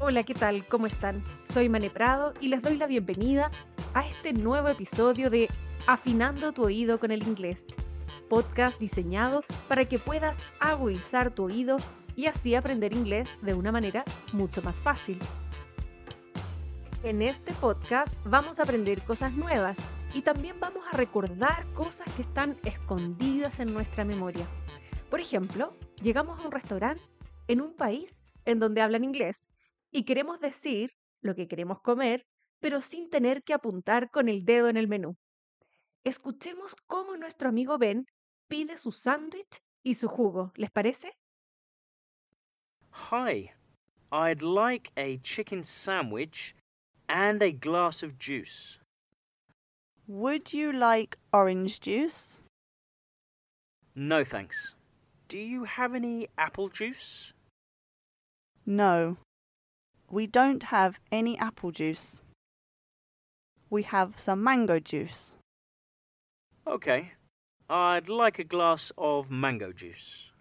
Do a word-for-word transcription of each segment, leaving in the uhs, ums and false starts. Hola, ¿qué tal? ¿Cómo están? Soy Mane Prado y les doy la bienvenida a este nuevo episodio de Afinando tu Oído con el Inglés, podcast diseñado para que puedas agudizar tu oído y así aprender inglés de una manera mucho más fácil. En este podcast vamos a aprender cosas nuevas y también vamos a recordar cosas que están escondidas en nuestra memoria. Por ejemplo, llegamos a un restaurante en un país en donde hablan inglés y queremos decir lo que queremos comer, pero sin tener que apuntar con el dedo en el menú. Escuchemos cómo nuestro amigo Ben pide su sándwich y su jugo. ¿Les parece? Hi, I'd like a chicken sandwich and a glass of juice. Would you like orange juice? No, thanks. Do you have any apple juice? No, we don't have any apple juice. We have some mango juice. Okay, I'd like a glass of mango juice.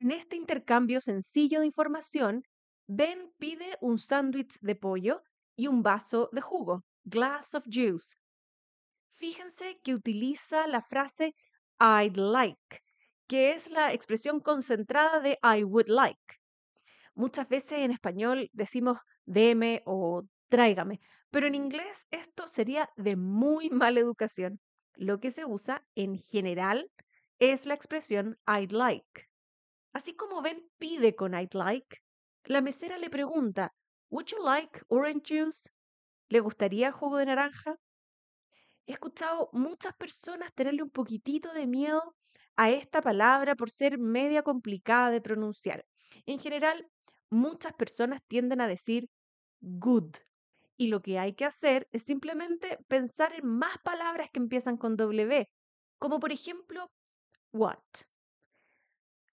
En este intercambio sencillo de información, Ben pide un sándwich de pollo y un vaso de jugo, glass of juice. Fíjense que utiliza la frase I'd like, que es la expresión concentrada de I would like. Muchas veces en español decimos deme o tráigame, pero en inglés esto sería de muy mala educación. Lo que se usa en general es la expresión I'd like. Así como Ben pide con I'd like, la mesera le pregunta, ¿Would you like orange juice? ¿Le gustaría jugo de naranja? He escuchado muchas personas tenerle un poquitito de miedo a esta palabra por ser media complicada de pronunciar. En general, muchas personas tienden a decir good, y lo que hay que hacer es simplemente pensar en más palabras que empiezan con W, como por ejemplo what.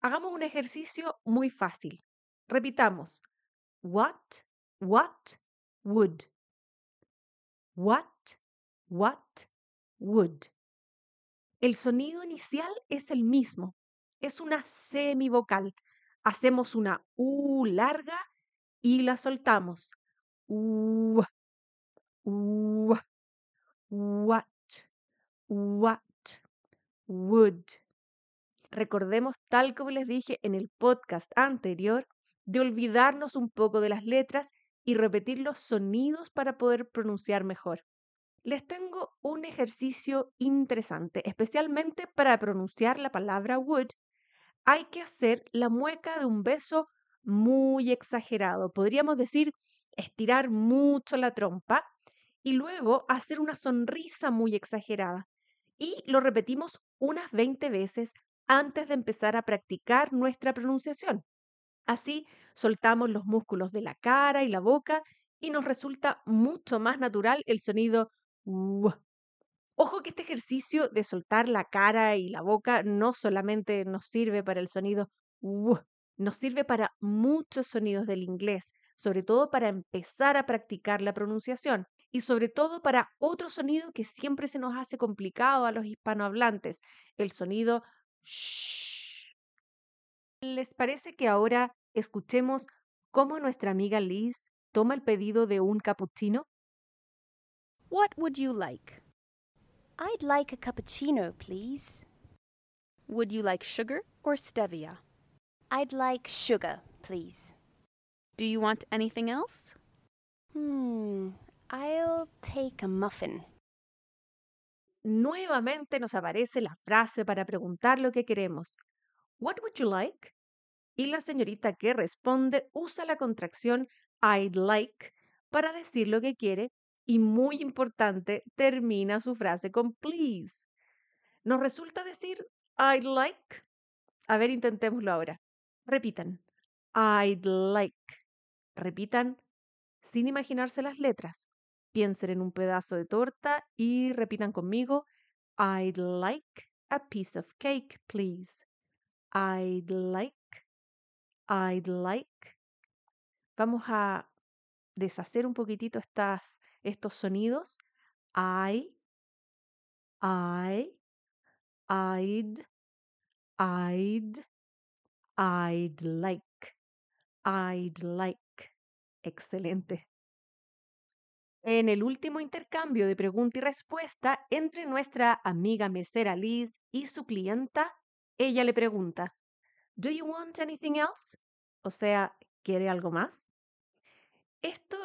Hagamos un ejercicio muy fácil. Repitamos what, what, would. What, what, would. El sonido inicial es el mismo, es una semivocal. Hacemos una U larga y la soltamos. U, u, what, what, would. Recordemos, tal como les dije en el podcast anterior, de olvidarnos un poco de las letras y repetir los sonidos para poder pronunciar mejor. Les tengo un ejercicio interesante, especialmente para pronunciar la palabra would. Hay que hacer la mueca de un beso muy exagerado. Podríamos decir estirar mucho la trompa y luego hacer una sonrisa muy exagerada. Y lo repetimos unas veinte veces antes de empezar a practicar nuestra pronunciación. Así soltamos los músculos de la cara y la boca y nos resulta mucho más natural el sonido uh. Ojo que este ejercicio de soltar la cara y la boca no solamente nos sirve para el sonido uh, nos sirve para muchos sonidos del inglés, sobre todo para empezar a practicar la pronunciación y sobre todo para otro sonido que siempre se nos hace complicado a los hispanohablantes, el sonido shh. ¿Les parece que ahora escuchemos cómo nuestra amiga Liz toma el pedido de un cappuccino? What would you like? I'd like a cappuccino, please. Would you like sugar or stevia? I'd like sugar, please. Do you want anything else? Hmm, I'll take a muffin. Nuevamente nos aparece la frase para preguntar lo que queremos. What would you like? Y la señorita que responde usa la contracción I'd like para decir lo que quiere. Y muy importante, termina su frase con please. ¿Nos resulta decir I'd like? A ver, intentémoslo ahora. Repitan. I'd like. Repitan sin imaginarse las letras. Piensen en un pedazo de torta y repitan conmigo. I'd like a piece of cake, please. I'd like. I'd like. Vamos a deshacer un poquitito estas... estos sonidos, I, I, I'd, I'd, I'd like, I'd like. Excelente. En el último intercambio de pregunta y respuesta entre nuestra amiga mesera Liz y su clienta, ella le pregunta, ¿Do you want anything else? O sea, ¿quiere algo más? Esto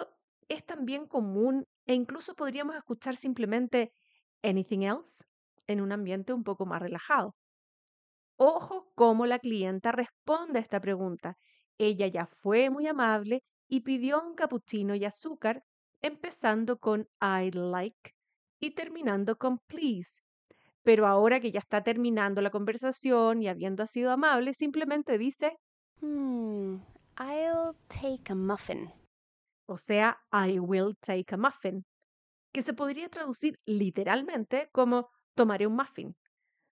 es también común e incluso podríamos escuchar simplemente anything else en un ambiente un poco más relajado. Ojo cómo la clienta responde a esta pregunta. Ella ya fue muy amable y pidió un cappuccino y azúcar, empezando con I'd like y terminando con please. Pero ahora que ya está terminando la conversación y habiendo sido amable, simplemente dice hmm, I'll take a muffin. O sea, I will take a muffin, que se podría traducir literalmente como tomaré un muffin.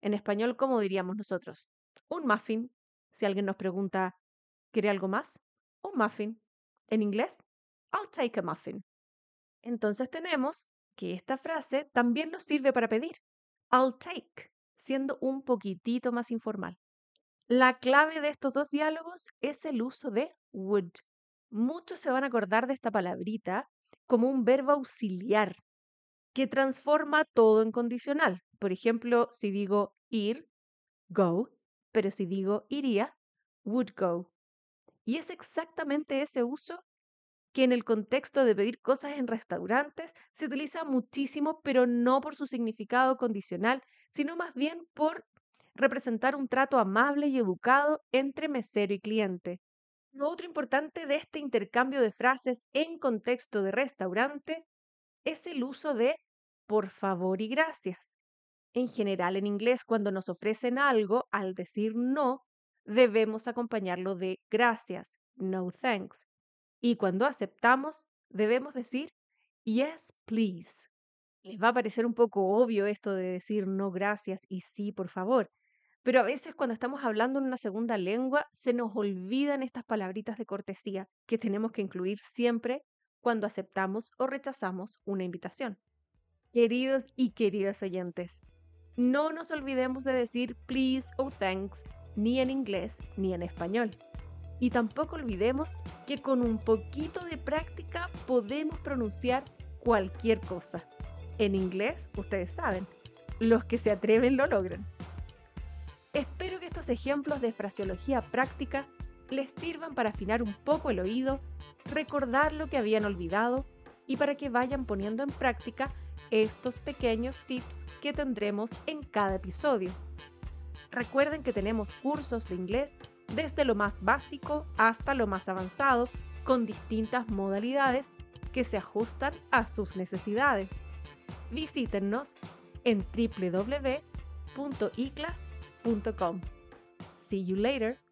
En español, ¿cómo diríamos nosotros? Un muffin. Si alguien nos pregunta, ¿quiere algo más? Un muffin. En inglés, I'll take a muffin. Entonces tenemos que esta frase también nos sirve para pedir. I'll take, siendo un poquitito más informal. La clave de estos dos diálogos es el uso de would. Muchos se van a acordar de esta palabrita como un verbo auxiliar que transforma todo en condicional. Por ejemplo, si digo ir, go, pero si digo iría, would go. Y es exactamente ese uso que en el contexto de pedir cosas en restaurantes se utiliza muchísimo, pero no por su significado condicional, sino más bien por representar un trato amable y educado entre mesero y cliente. Lo otro importante de este intercambio de frases en contexto de restaurante es el uso de por favor y gracias. En general, en inglés, cuando nos ofrecen algo, al decir no, debemos acompañarlo de gracias, no thanks. Y cuando aceptamos, debemos decir yes, please. Les va a parecer un poco obvio esto de decir no gracias y sí, por favor. Pero a veces cuando estamos hablando en una segunda lengua se nos olvidan estas palabritas de cortesía que tenemos que incluir siempre cuando aceptamos o rechazamos una invitación. Queridos y queridas oyentes, no nos olvidemos de decir please o thanks ni en inglés ni en español. Y tampoco olvidemos que con un poquito de práctica podemos pronunciar cualquier cosa. En inglés, ustedes saben, los que se atreven lo logran. Espero que estos ejemplos de fraseología práctica les sirvan para afinar un poco el oído, recordar lo que habían olvidado y para que vayan poniendo en práctica estos pequeños tips que tendremos en cada episodio. Recuerden que tenemos cursos de inglés desde lo más básico hasta lo más avanzado, con distintas modalidades que se ajustan a sus necesidades. Visítennos en doble u doble u doble u punto i class punto com. See you later!